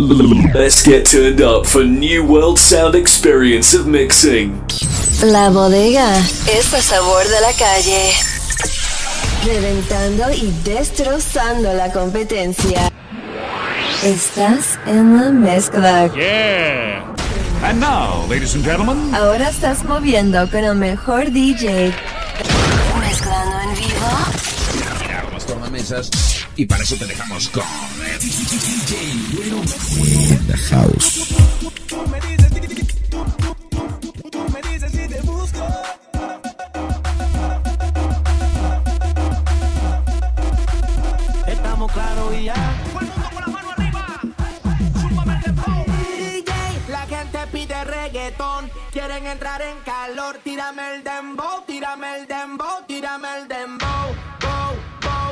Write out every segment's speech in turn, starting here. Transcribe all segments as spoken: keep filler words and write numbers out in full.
Let's get turned up for New World Sound Experience of Mixing. La bodega es el sabor de la calle. Reventando y destrozando la competencia. Estás en la mezcla. Yeah. And now, ladies and gentlemen. Ahora estás moviendo con el mejor D J. Mezclando en vivo. Tiramos tornamesas y para eso te dejamos con D J Güero in the house. Estamos claros y ya. Quieren entrar en calor, tírame el dembow, tírame el dembow, tírame el dembow, bow, bow.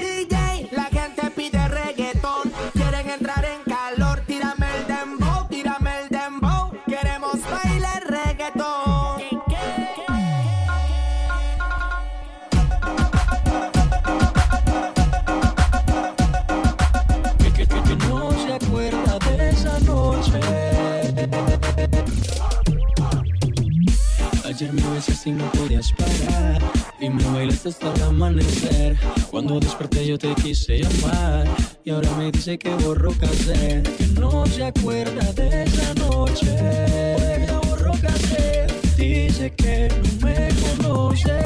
D J, la gente pide reggaetón, quieren entrar en calor, tírame el dembow, tírame el dembow, queremos bailar reggaetón. Que, que, que, que no se acuerda de esa noche. Ayer me besas y no podías parar y me bailaste hasta el amanecer. Cuando desperté yo te quise llamar y ahora me dice que borró casé. Que no se acuerda de esa noche, porque borró casé. Dice que no me conoce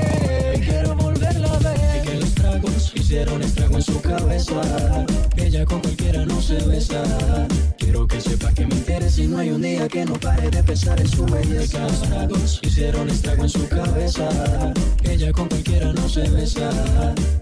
y quiero volverla a ver. Y que los tragos hicieron estrago en su cabeza. Ella con cualquiera no se besa. Quiero que sepa que me interesa y no hay un día que no pare de pensar en su belleza. Que los tragos hicieron estrago en su cabeza. Ella con cualquiera no se besa.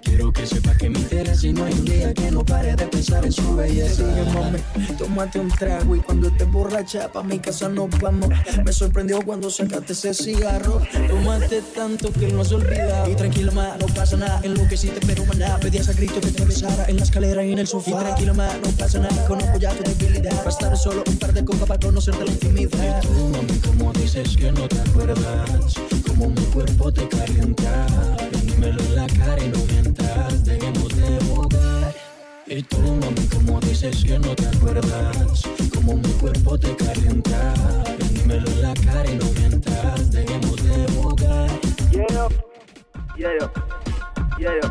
Quiero que sepa que me interesa y no hay un día que no pare de pensar en su belleza. Sigue, mami, tómate un trago y cuando estés borracha pa' mi casa nos vamos. Me sorprendió cuando sacaste ese cigarro. Tómate tanto que no se olvida. Y tranquila ma, no pasa nada. En lo que sí te espero maná. Pedías a grito que te besara en la escalera y en el sofá. Y tranquila ma, no pasa nada. Conozco ya tu debilidad. Bastar solo un par de copas para conocerte la intimidad. Y tú, mami, como dices que no te acuerdas, como mi cuerpo te calienta. Dímelo en la cara y no mientas, dejemos de jugar. Y tú, mami, como dices que no te acuerdas, como mi cuerpo te calienta. Dímelo en la cara y no mientas, dejemos de jugar. Yeah, yo, yeah, yo, yeah, yo,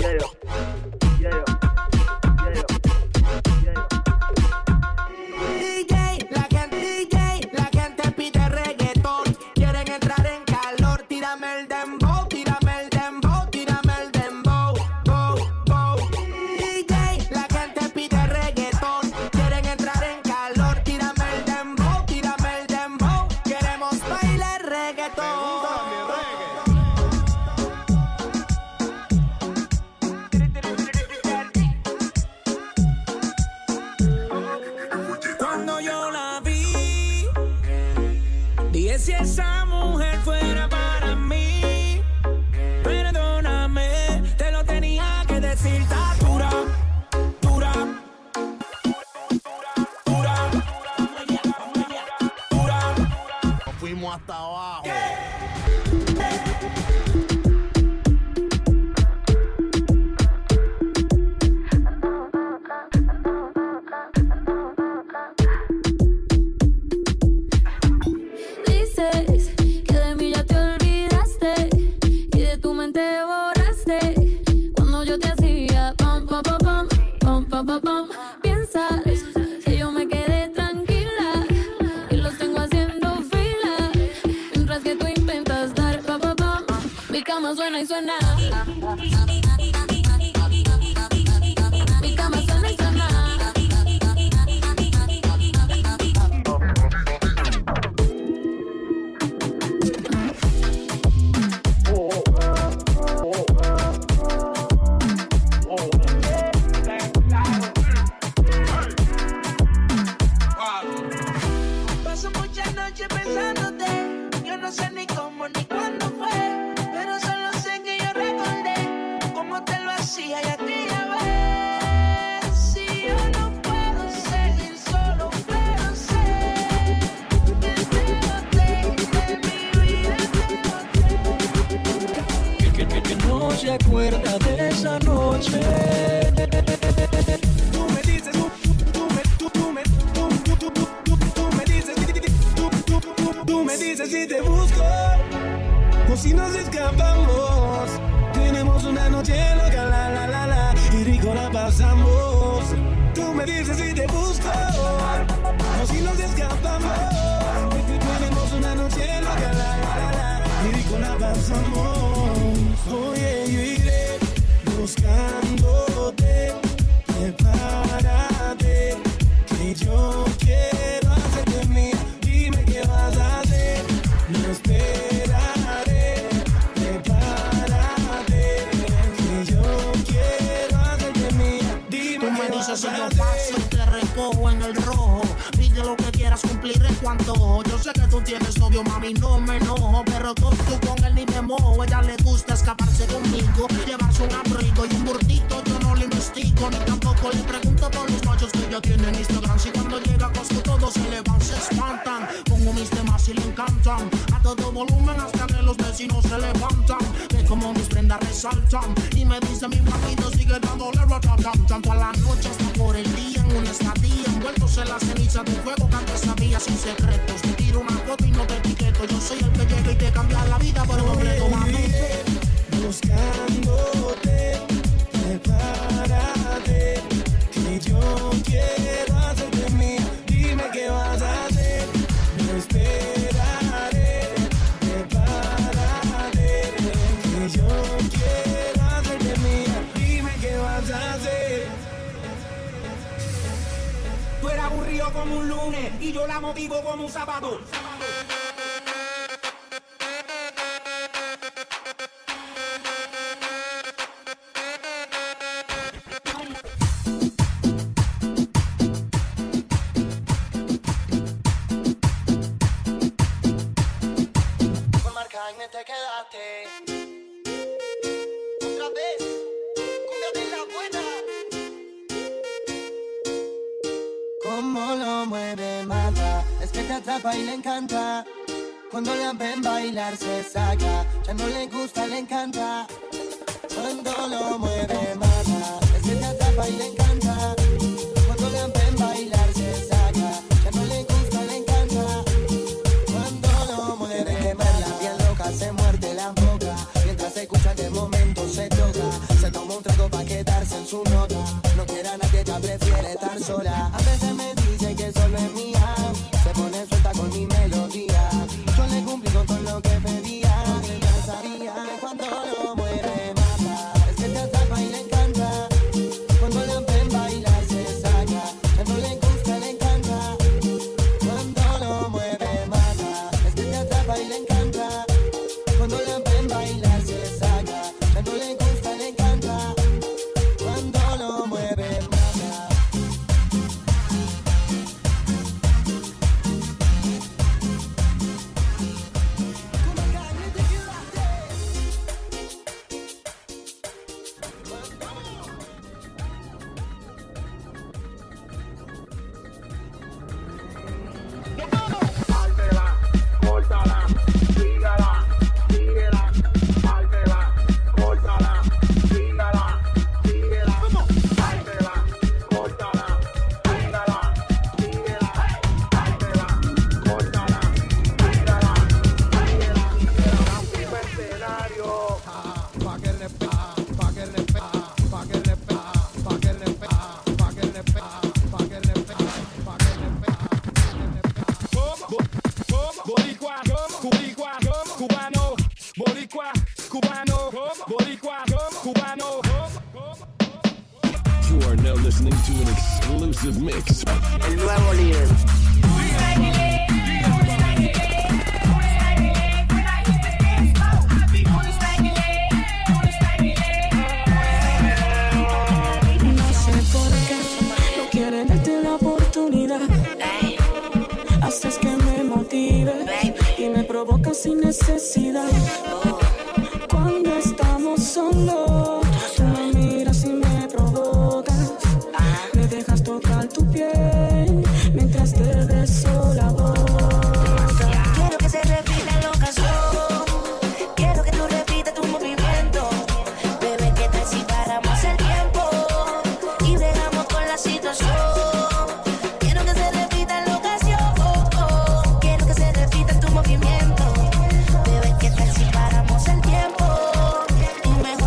yeah, yo. Pensándote, yo no sé ni cómo ni cuándo fue, pero solo sé que yo recordé y con la pasamos. Tú me dices si te busco o si nos escapamos. Tenemos una noche loca, la, la, la, la, y con la pasamos. Oye, yo iré buscándote, prepárate, que yo quiero hacerte mía. Dime qué vas a hacer, no esperaré, prepárate, que yo quiero hacerte mía. Dime tú me qué dices si yo paso y te recojo en el rojo. Pide lo que quieras, cumpliré cuanto. Yo sé que tú tienes novio, mami, no me enojo, pero tú, tú con él ni me mojo. Ella le gusta escaparse conmigo, llevarse un abrigo y un burtito. Yo no le investigo, ni tampoco le pregunto por los machos que ella tiene en Instagram. Si cuando llega a Costco todos se le van, se espantan. Pongo mis temas y le encantan, a todo volumen hasta que los vecinos se levantan. Ve como mis prendas resaltan y me dice mi papito sigue dándole ratatán. Tanto a la noche hasta por el día, en una estadía, envueltos en la ceniza tu juego, tanto sabía sin secretos. Te tiro una foto y no te etiqueto. Yo soy el que llega y te cambia la vida por completo, mami. Buscándote, prepárate, que yo quiero hacerte mía. Dime qué vas a hacer, no esperaré, prepárate, que yo quiero hacerte mía. Dime qué vas a hacer. Tú eres aburrido como un lunes y yo la motivo como un sábado. Con Marcaine te quedaste. Otra vez, cúmbiate la buena. Como lo mueve mamá, es que te atrapa y le encanta. Cuando la ven bailar se saca, ya no le gusta, le encanta. Cuando lo mueve mamá, es que te atrapa y le encanta. Cuando la ven bailar se saca, ya no le gusta, le encanta. Cuando lo mueve que verla bien loca, se muerde la boca. Mientras se escucha de momento se toca, se toma un trago pa' quedarse en su nota. No quiere a nadie, ya prefiere estar sola. Mejor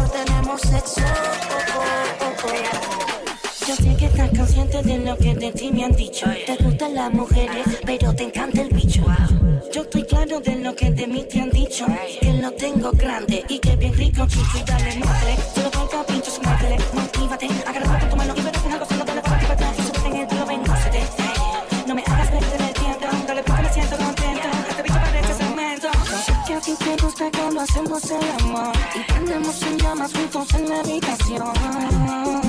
tener estás consciente de lo que de ti me han dicho. Te gustan las mujeres, pero te encanta el bicho. Yo estoy claro de lo que de mí te han dicho, que lo tengo grande y que bien rico, chichu, dale, mótele. Te lo pongo, pinchos, mótele, motívate, agárrate con tu mano y verás en algo solo de la forma que va a estar en el pelo, ven, gózate. No me hagas perder el tiempo, dale porque me siento contenta, este bicho parece cemento. Yo sé que a ti te gusta cuando hacemos el amor y prendemos en llamas juntos en la habitación.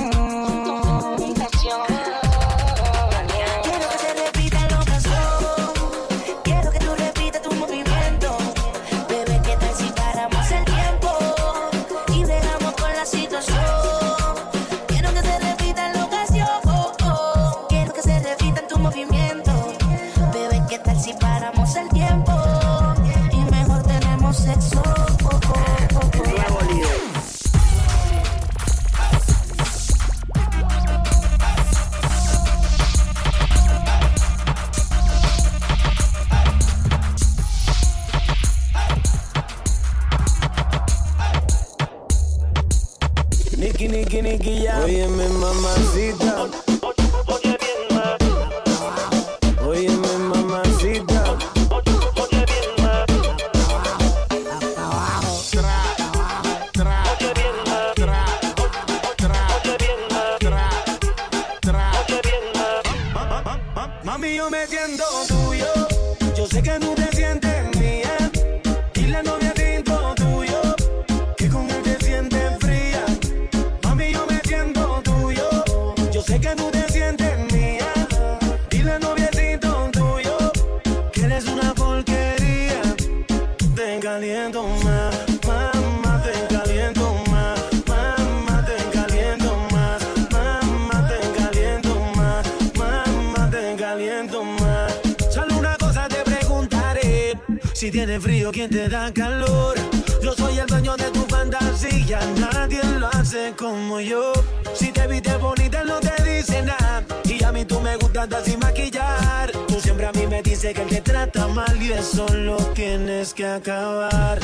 Si tienes frío, ¿quién te da calor? Yo soy el dueño de tu fantasía, nadie lo hace como yo. Si te viste bonita, no te dice nada. Y a mí tú me gustas hasta sin maquillar. Tú siempre a mí me dices que él te trata mal y eso lo tienes que acabar.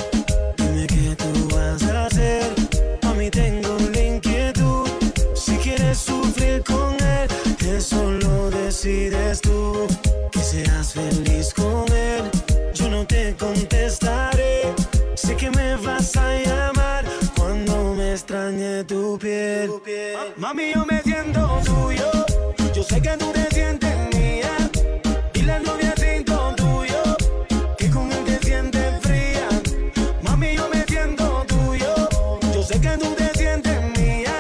Dime qué tú vas a hacer. A mí tengo la inquietud. Si quieres sufrir con él, eso lo decides tú. Que seas feliz con él. Yo no te contestaré, sé que me vas a llamar cuando me extrañe tu piel. Tu piel. Mami, yo me siento tuyo, yo sé que tú te sientes mía. Y la novia siento tuyo, que con él te sientes fría. Mami, yo me siento tuyo, yo sé que tú te sientes mía.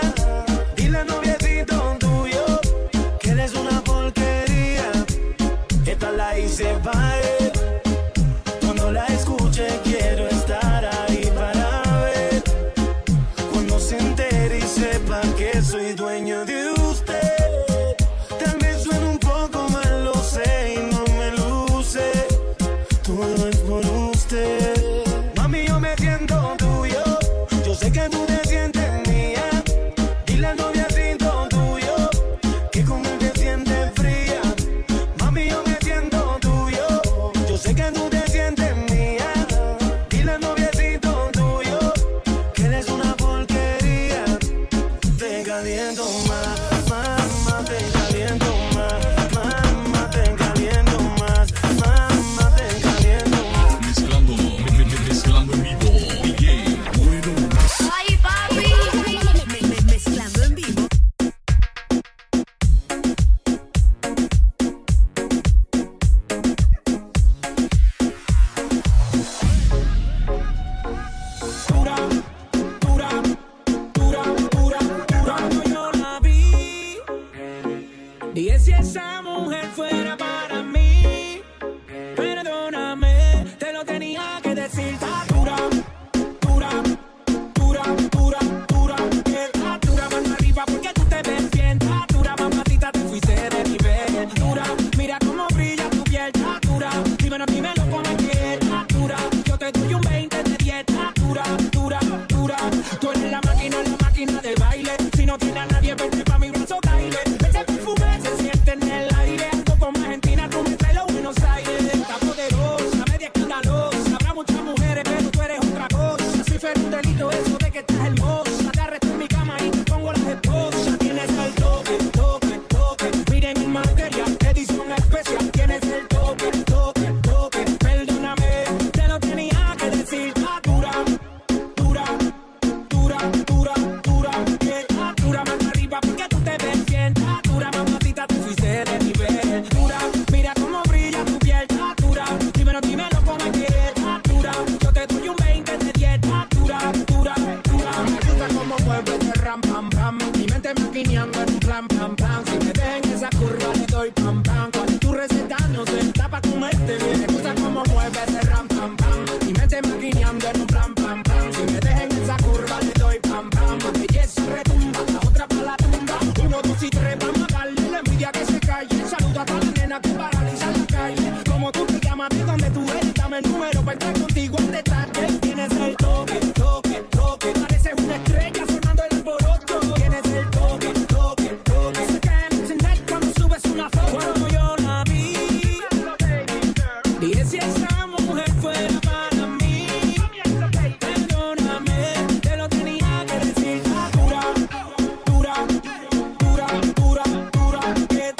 Y la novia siento tuyo, que eres una porquería. Esta la hice para él. envidia que se calle. Saluda a toda nena que paraliza la calle. Como tú te llamas, de donde tú eres, dame el número para estar contigo en detalle. Tienes el toque, toque, toque. Pareces una estrella sonando el alboroto. Tienes el toque, toque, toque. Se cae en internet cuando subes una foto. Cuando yo la vi, dije si esa mujer fuera para mí. Perdóname, te lo tenía que decir. Dura, dura, dura, dura, dura, que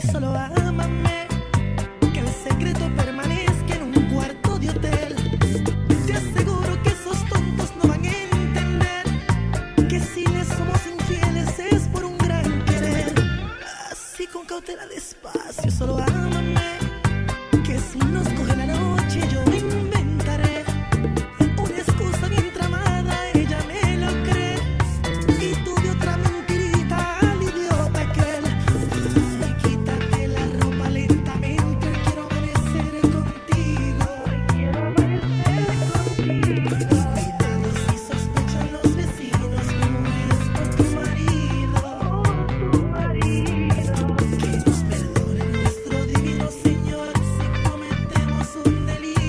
solo ámame, que el secreto permanezca en un cuarto de hotel. Te aseguro que esos tontos no van a entender que si les somos infieles es por un gran querer. Así con cautela, despacio, solo ámame, que si nos coge la noche yo inventaré una excusa bien tramada, ella me lo cree, y tú de otra mentirita al idiota aquel. Y quítate la ropa lentamente, quiero amanecer contigo, quiero amanecer contigo. Cuidado si sospechan los vecinos, me mueres por tu marido, por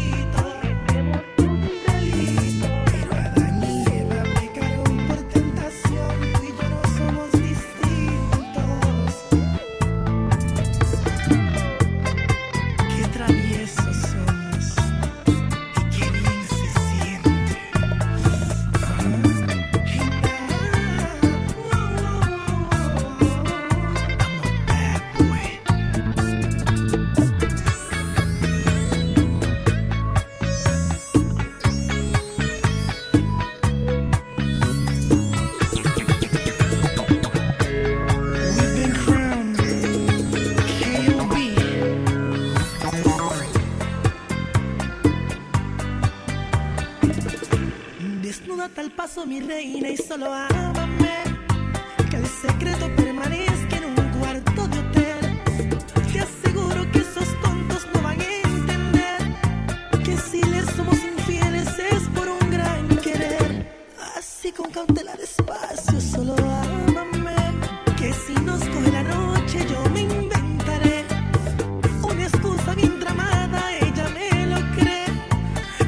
tu marido. Que nos perdone nuestro divino Señor si cometemos un delito, cometemos un delito. Pero Adán y Eva pecaron por tentación, tú y yo no somos distintos. Qué traviesos somos y qué bien se siente. We've been crowned K O B. Desnúdate al paso, mi reina, y solo ámame, que el secreto permanezca en un cuarto de hotel. Te aseguro que esos tontos no van a entender que si les somos infieles es por un gran querer. Así con cautela, despacio, solo ámame, que si nos coge la noche yo me inventaré una excusa bien tramada, ella me lo cree,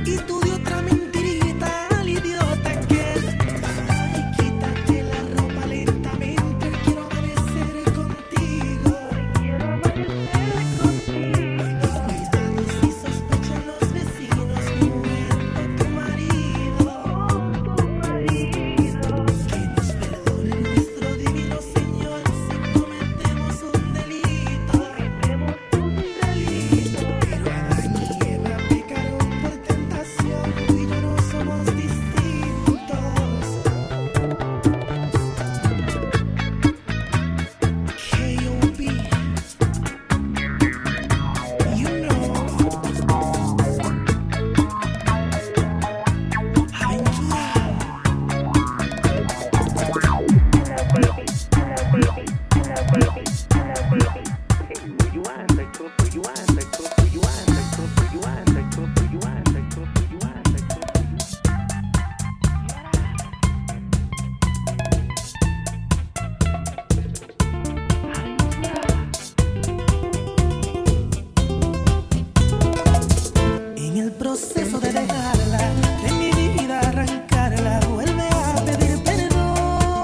y tú de otra mentirita al idiota aquel. Ay, quítate la ropa lentamente, quiero amanecer contigo, quiero amanecer contigo. Cuidado si sospechan los vecinos, mi mujer o tu marido, o tu marido. Que nos perdone nuestro divino Señor si cometemos un delito, cometemos un delito. Pero Adán y Eva pecaron por tentación, tú y yo no somos distintos. K O B. You know I'm too. En el proceso de dejarla, de mi vida arrancarla, vuelve a pedir perdón.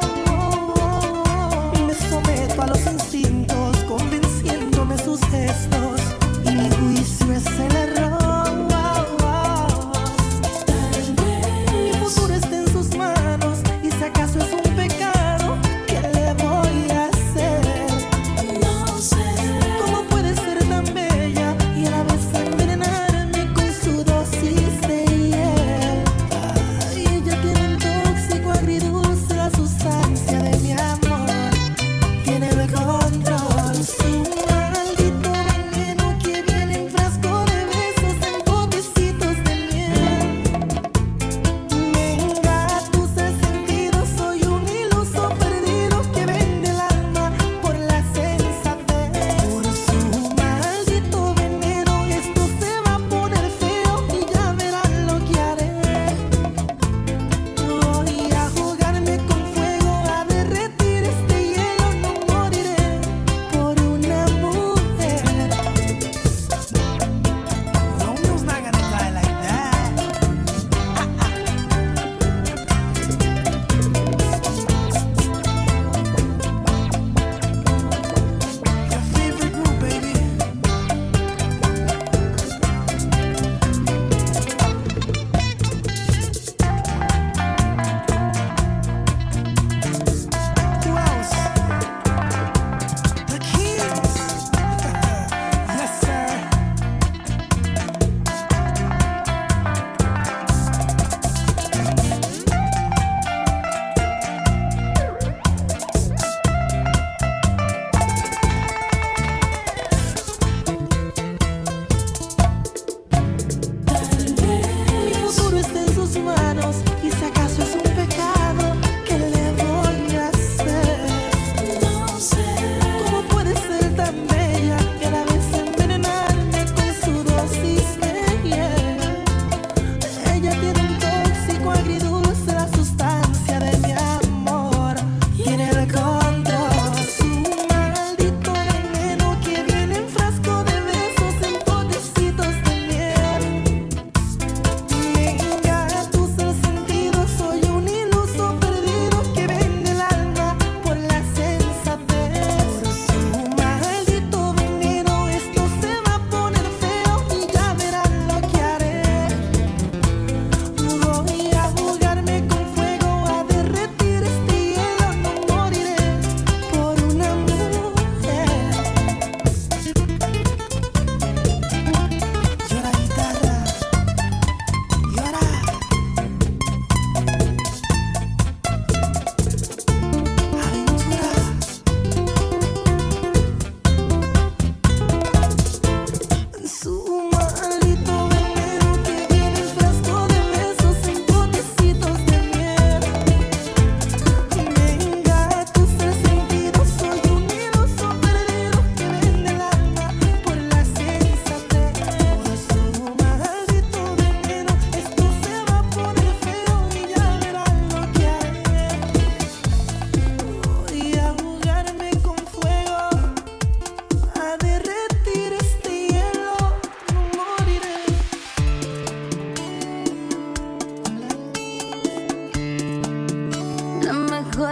Me someto a los instintos, convenciéndome sus gestos, y mi juicio es el error. Mi futuro está en sus manos, y si acaso es un pecado, ¿qué le voy a hacer? No sé. ¿Cómo puede ser tan bella y a la vez envenenarme con su dosis de hiel? Ay, ella tiene un tóxico agridulce, la sustancia de mi amor. Tiene de control su maldito veneno que viene en frasco de beso.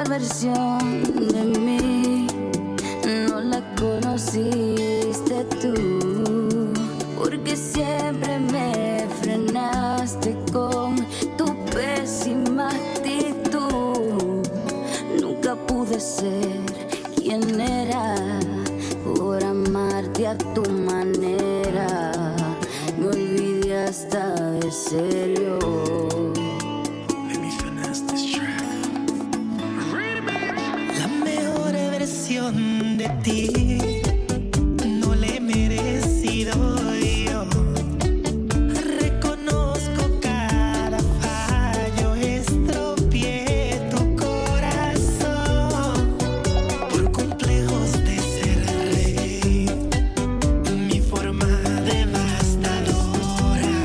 versión de mí no la conociste tú, porque siempre me frenaste con tu pésima actitud. Nunca pude ser quien era por amarte a tu manera. Me olvidé hasta de serio. La mejor versión de ti no le he merecido yo. Reconozco cada fallo, estropié tu corazón. Por complejos de ser rey, mi forma devastadora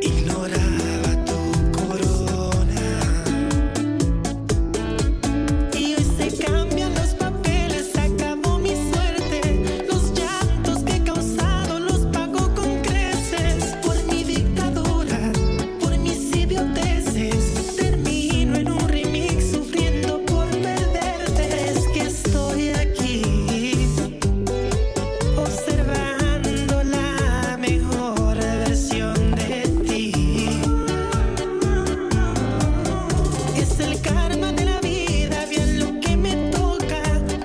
ignoraba tu corona. Y hoy se cambian los papeles, se acabó mi suerte. Los llantos que he causado los pago con creces. Por mi dictadura, por mis idioteces, termino en un remix sufriendo por perderte. Es que estoy aquí observando la mejor versión de ti. Es el karma de la vida, bien lo que me toca.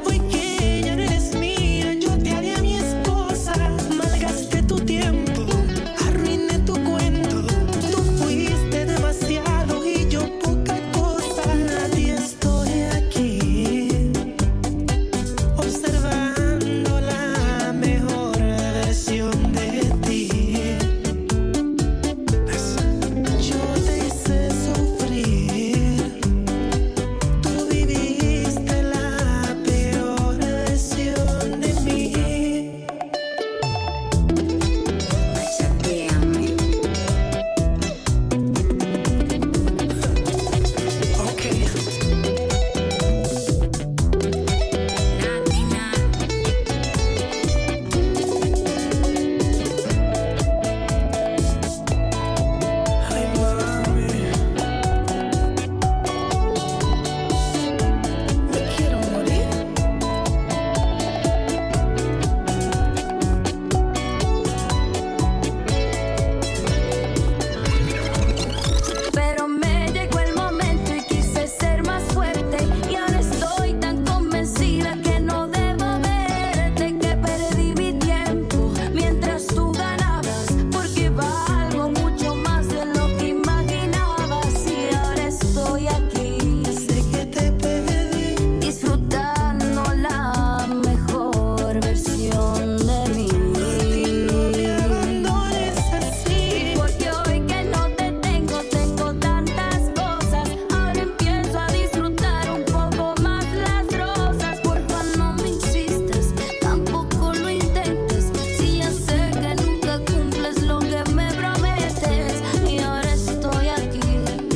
Hoy que ya no eres mía, yo te haré mi esposa. Malgasté tu tiempo, arruiné tu cuento. Tú fuiste demasiado y yo poca cosa. Nadie, estoy aquí observando la mejor versión de ti. Yo te hice sufrir, tú viviste la peor versión de mí. Chateame. Okay. Ay, mami, me quiero morir. Pero me llegó el momento y quise ser más fuerte. Y ahora estoy tan convencida que no debo verte, que perdí mi tiempo mientras tú ganabas, porque valgo mucho más de lo que imaginabas. Y ahora estoy aquí, sé que te perdí, disfrutando la mejor versión de mí. Abandones así, porque hoy que no te tengo, tengo tantas cosas. Ahora empiezo a disfrutar un poco más las rosas. Porfa, no me insistas, tampoco lo intentes. Si ya sé que nunca cumples lo que me prometes. Y ahora estoy aquí, disfrutando la mejor versión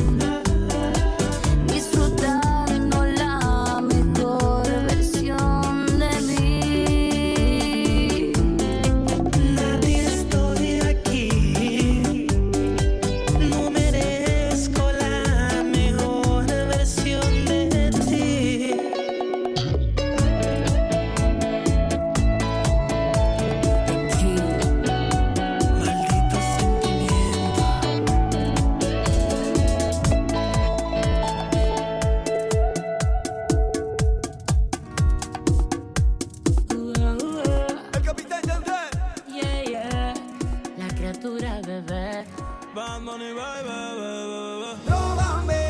de mí. Nadie, estoy aquí. No merezco la mejor versión de ti. Maldito sentimiento. El capitán Yandel. Yeah, yeah. La criatura bebé. Bad Bunny, bye, bye, bye, bye, bye. Róbame,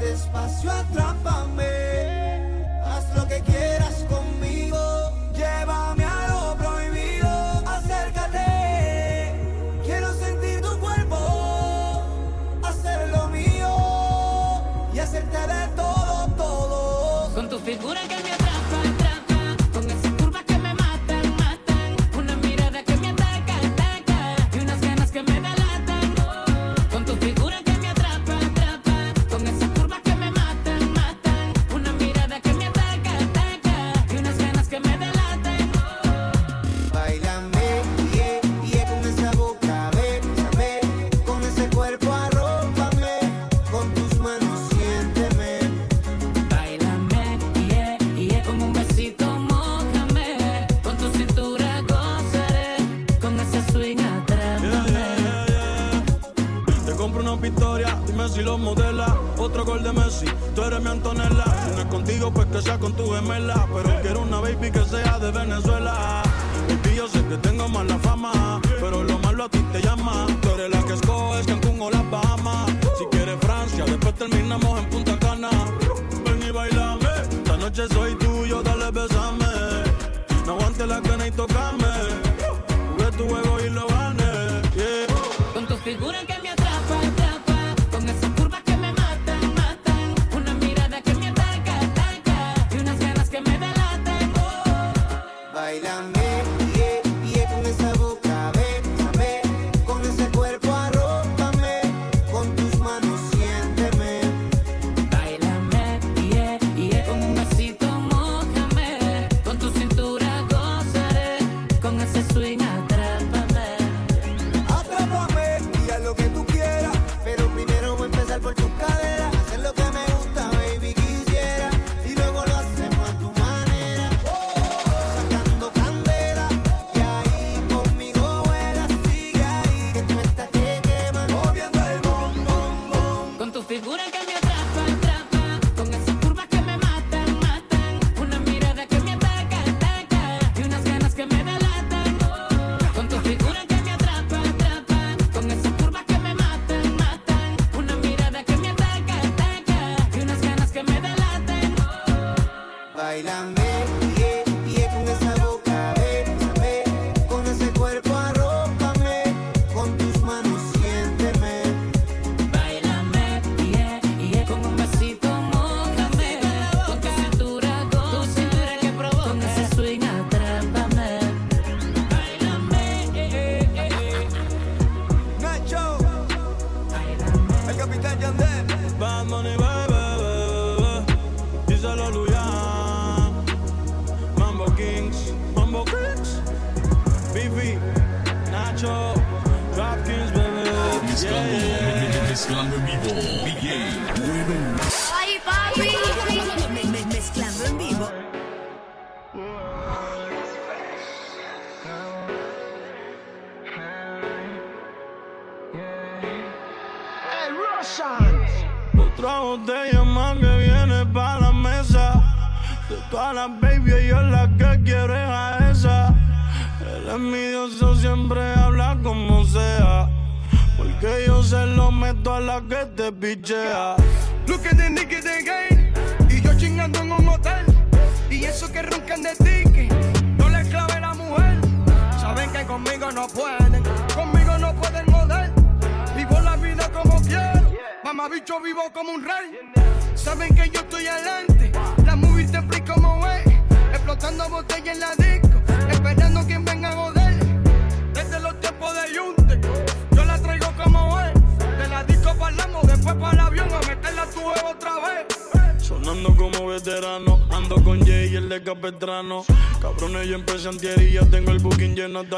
despacio atrápame, haz lo que quieras conmigo, llévame a lo prohibido, acércate, quiero sentir tu cuerpo, hacer lo mío y hacerte de todo, todo. Con tu figura que me atrapa, atrapa, con esas curvas que me matan, matan, una mirada que me ataca, ataca, y unas ganas que me delatan. Con tu figura que me atrapa, atrapa, con esas curvas que me matan, matan, una mirada que me ataca, ataca, y unas ganas que me delatan. una victoria, dime si lo modela. Otro gol de Messi, tú eres mi Antonella. Si no es contigo, pues que sea con tu gemela. Pero quiero una baby que sea de Venezuela. Baby, yo sé que tengo mala fama, pero lo malo a ti te llama. Tú eres la que escoges, Cancún o las Bahamas. Si quieres Francia, después terminamos en Punta Cana. Ven y bailame, esta noche soy tuyo, dale, besame. No aguante la cana y tocame. Jugué tu juego y lo gané. Yeah. Con tu figura que me atrapa, atrapa. Con esas curvas que me matan, matan. Una mirada que me ataca, ataca. Y unas ganas que me delatan. Oh. Bailame.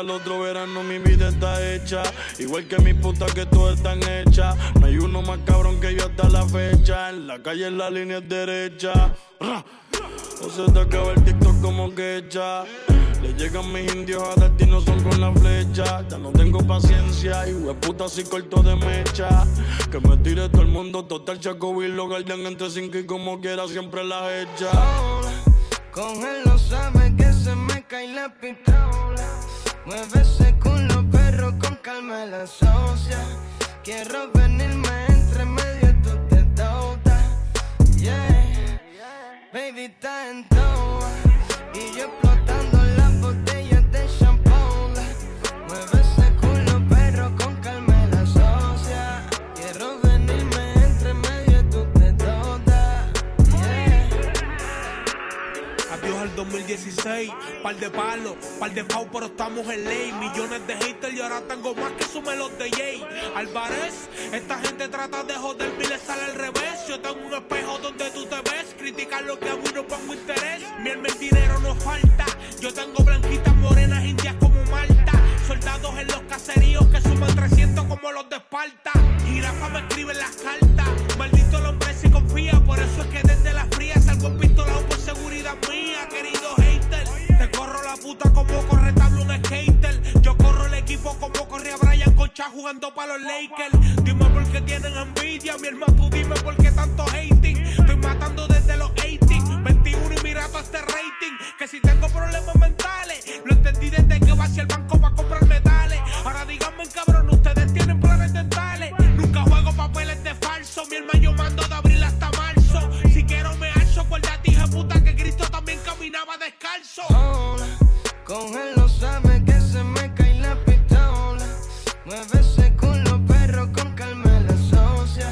Al otro verano mi vida está hecha, igual que mis putas que todas están hechas. No hay uno más cabrón que yo hasta la fecha. En la calle la línea es derecha. No se te acaba el TikTok como quecha. Le llegan mis indios a destino, son con la flecha. Ya no tengo paciencia, hijo de puta si corto de mecha. Que me tire todo el mundo, total Chaco y lo guardan entre cinco y como quiera siempre las hecha. Con él no sabe que se me cae la pistola. Muévese con los perros, con calma la socia. Quiero venirme entre medio de tus tetotas. Yeah, baby, está en toa. Y yo explotando las botellas de champón. Muévese con los perros, con calma la socia. Quiero venirme entre medio de tus tetotas. Yeah. Adiós al dos mil dieciséis. Par de palos, par de pau, pero estamos en ley. Millones de haters y ahora tengo más que su melón de Jay Alvarez. Esta gente trata de joderme y le sale al revés. Yo tengo un espejo donde tú te ves. Criticar lo que hago y no pongo interés. Mi alma el dinero no falta. Yo tengo blanquitas, morenas, indias como Malta. Soldados en los caseríos que suman trescientos como los de Esparta. Y la fama escribe en las cartas. Maldito el hombre si confía. Por eso es que desde las frías salgo pistolado por seguridad mía, querido hater. Te corro la puta como corre tabla un skater. Yo corro el equipo como corría Brian con Chavo está jugando para los Lakers. Dime por qué tienen envidia, mi hermano, dime por qué tanto hating. Estoy matando desde los eighteen, veintiuno y mira todo este rating. Que si tengo problemas mentales, lo entendí desde que va hacia el banco para comprar metales. Ahora díganme, cabrón, ustedes tienen planes dentales. Nunca juego papeles de falso, mi hermano, yo mando de abril hasta marzo. Si quiero me alzo, acuérdate, hija puta, que Cristo también caminaba descalzo. Oh, con él no sabe que se me cae la pistola. Mueve ese culo, perro, con calma la socia.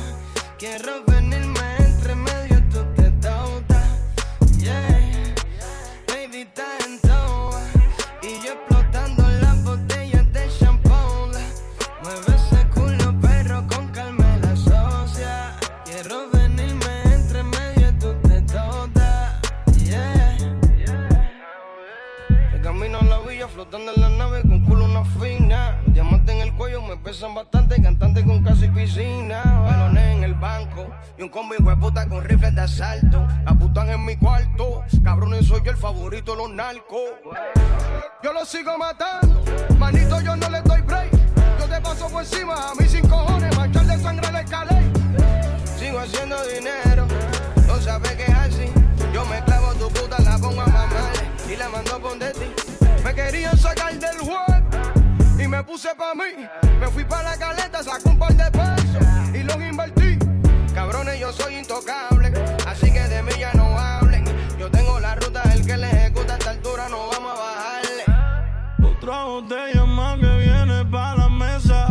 Quiero venirme entre medio, tú te dotas. Yeah, baby, está en toa. Y yo explotando las botellas de champón. Mueve ese culo, perro, con calma la socia. Quiero venirme entre medio, tú te dotas. Yeah, el camino a la villa, flotando en la nave, con culo una fina. Diamante en el cuello, me pesan bastante, cantante con casa y piscina. Baloné en el banco, y un combo hijo de puta con rifles de asalto. Apuntan en mi cuarto, cabrones, soy yo el favorito de los narcos. Yo los sigo matando, manito, yo no les doy break. Yo te paso por encima, a mí sin cojones, manchar de sangre la escalé. Sigo haciendo dinero, no sabes que es así. Yo me clavo tu puta, la pongo a mamar, y la mando por de ti. Me querían sacar del juego y me puse pa' mí, me fui pa' la caleta, saco un par de pesos y los invertí. Cabrones, yo soy intocable, así que de mí ya no hablen. Yo tengo la ruta, el que le ejecuta a esta altura no vamos a bajarle. Otra botella más que viene pa' la mesa.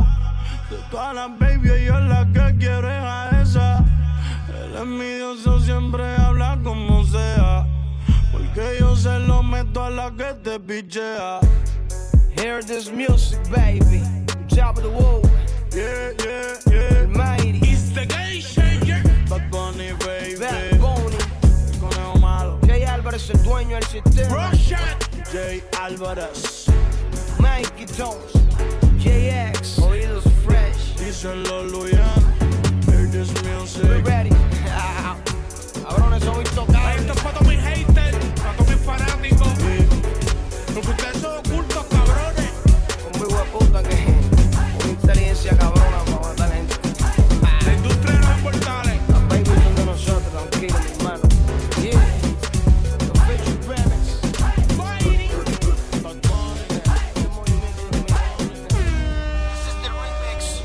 De todas las baby, ella es la que quiere a esa. El envidioso siempre habla como sea, porque yo se lo meto a la que te pichea. Hear this music, baby. Job of the wall. Yeah, yeah, yeah. Almighty. It's the game changer. Bad Bunny, baby. Bad Bunny. El conejo malo. Jay Álvarez, el dueño del sistema. Roshan. Jay Álvarez. Mikey Jones. J X. Oídos fresh. Díselo, Luyan. Hear this music. We're ready. Cabrones, son intocables. Esto es para todos mis haters, para todos mis fanáticos. Porque ustedes son ocultos, cabrones. Conmigo de puta que una experiencia cabrona para matar gente. La industria no es portales. Las baby son de nosotros, tranquilo, mi hermano. Yeah. Los bitches remix. This is the remix.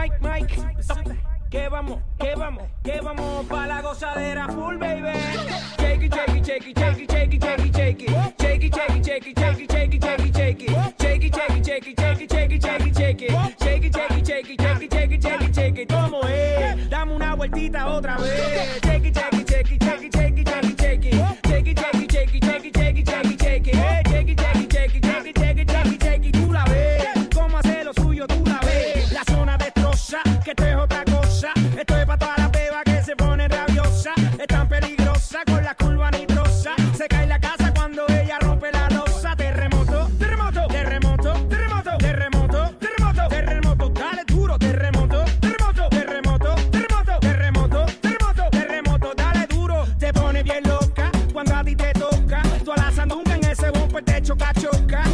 Mike, Mike, que vamos, que vamos, que vamos pa' la gozadera full, baby. Shake it, shake it, shake it, shake it, shake it, shake it, shake it, shake it, shake it, shake it, shake it, shake it, shake it, shake it, shake it, shake it, shake it, shake it, shake it, shake it, shake it, shake it, shake it, shake it, como es, dame una vueltita otra vez. Shake it, shake it, shake it, shake it, shake it, shake it, shake it, shake it, shake it, shake it, shake it, shake it, shake it, shake it, shake it, shake it, shake it, shake it, shake it, tú la ves, cómo hace lo suyo, tú la ves, la zona destroza, que esto es otra cosa, esto es para todas las bebas que se ponen rabiosas, es tan peligrosa con la curva nitrosa, se cae la casa cuando ella rompe la losa, terremoto, terremoto, terremoto, terremoto, terremoto, terremoto, terremoto, dale duro, terremoto, terremoto, terremoto, terremoto, terremoto, terremoto, terremoto, dale duro, te pone bien loca cuando a ti te toca, tú alazas nunca en ese bumper te choca, choca.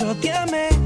Yo te amé.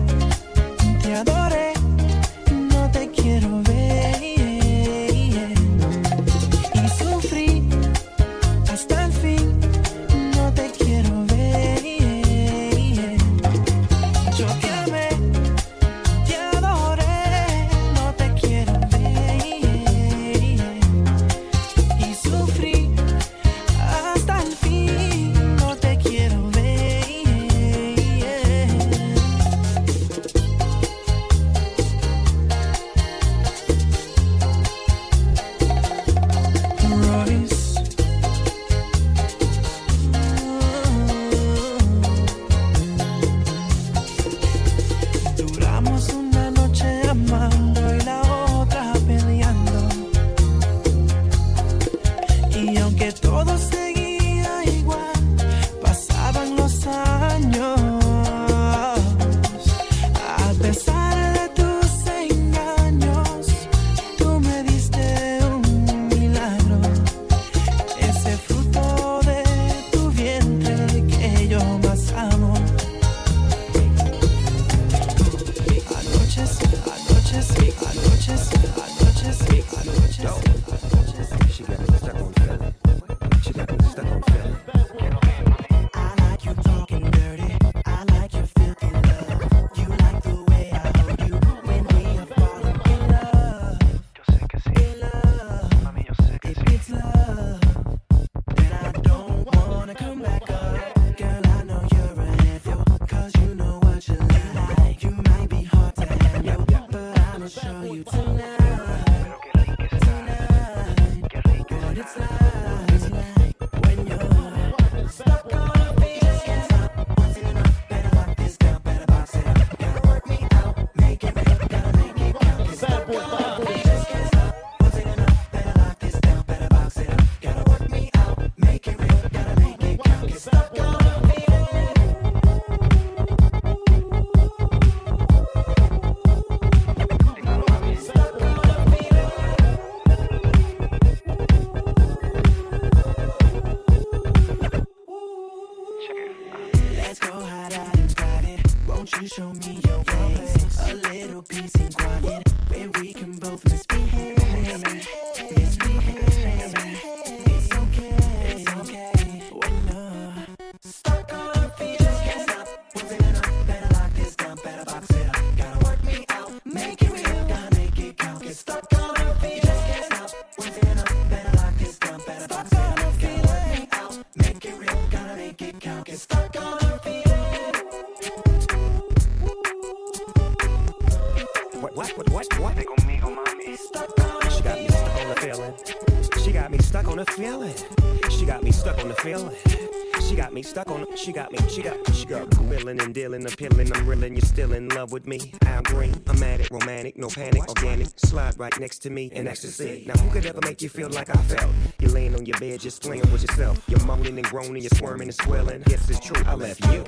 show me your ways. A little peace and quiet where we can both misbehave. Misbehave. It's okay, it's okay. When love stuck on feet, just can't stop. Wasn't enough, better lock this down, better box it up. Gotta work me out, make it real, gotta make it count. Get stuck on our feet, just can't stop. Wasn't enough, better lock this down, better box it up. Gotta work me out, make it real, gotta make it count. Get stuck on our feet. What, what, what, what? She got me stuck on the feeling. She got me stuck on the feeling. She got me stuck on the feeling. She got me stuck on the, she got me, she got, she got willing and dealing, appealing, I'm reeling, you're still in love with me. I'm green, I'm at it, romantic, no panic, organic, slide right next to me in ecstasy. Now who could ever make you feel like I felt? You laying on your bed, just playing with yourself. You're moaning and groaning, you're squirming and swirling. Yes, it's true, I left you.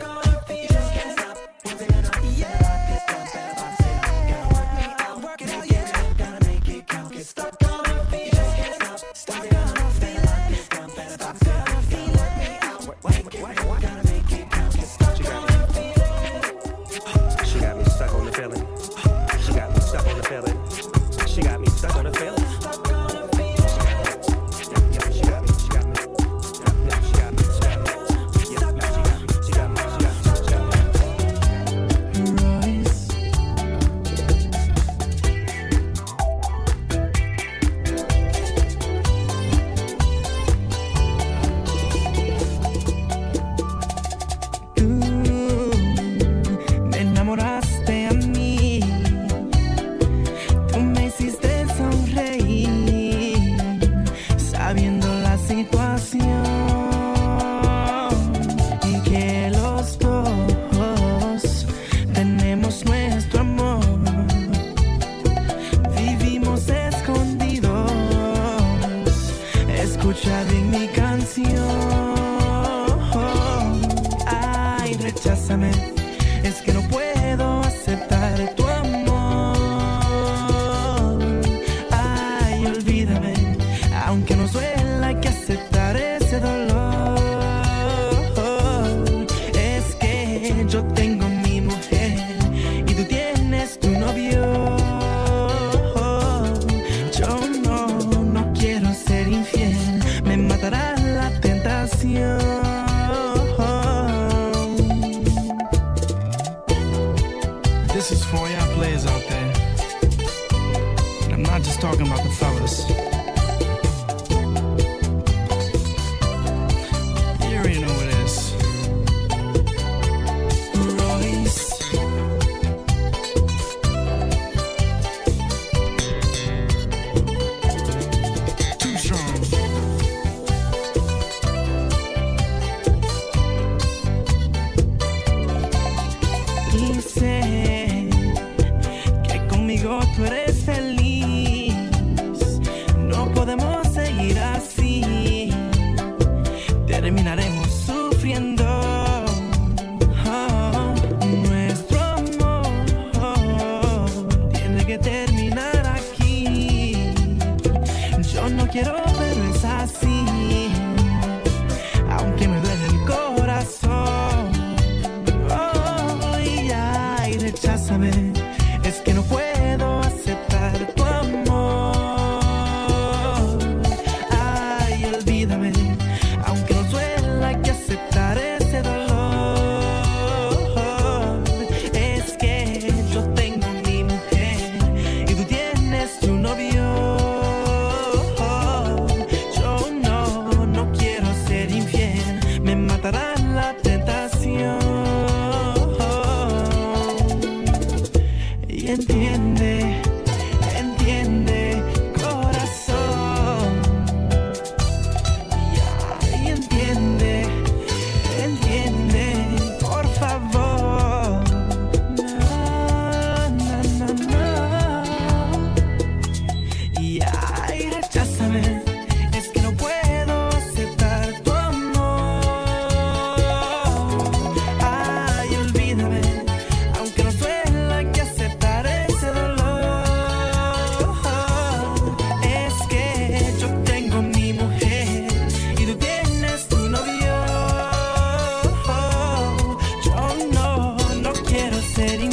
Setting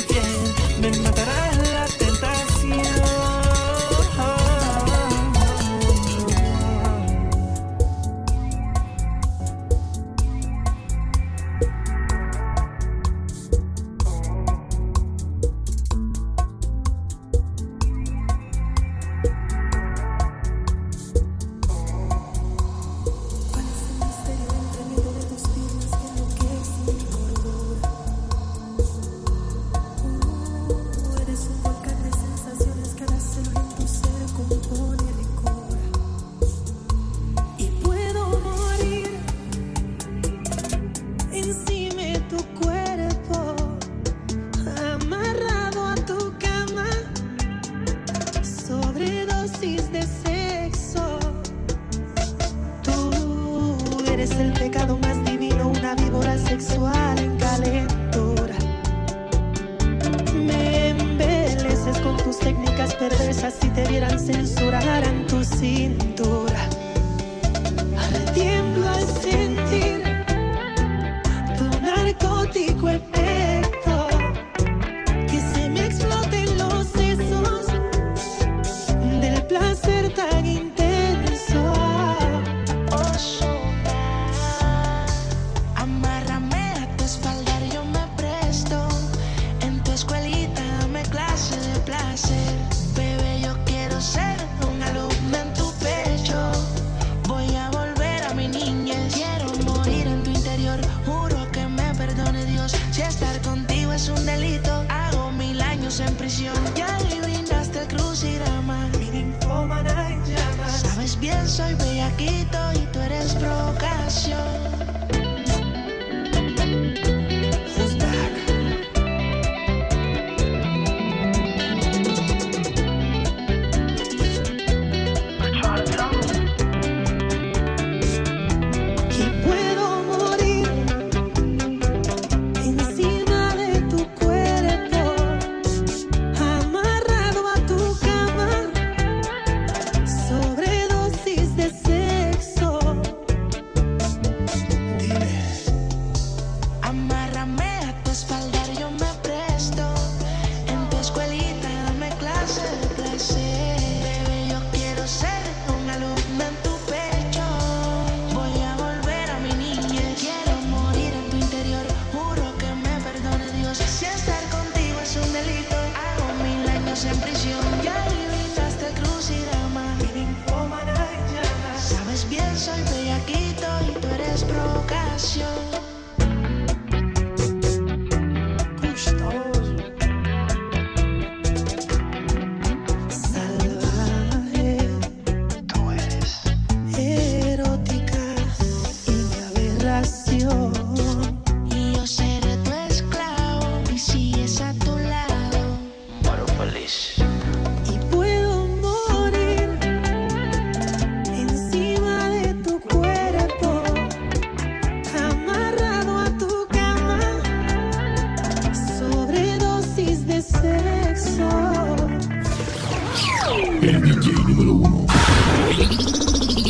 D J número uno.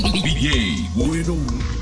D J bueno.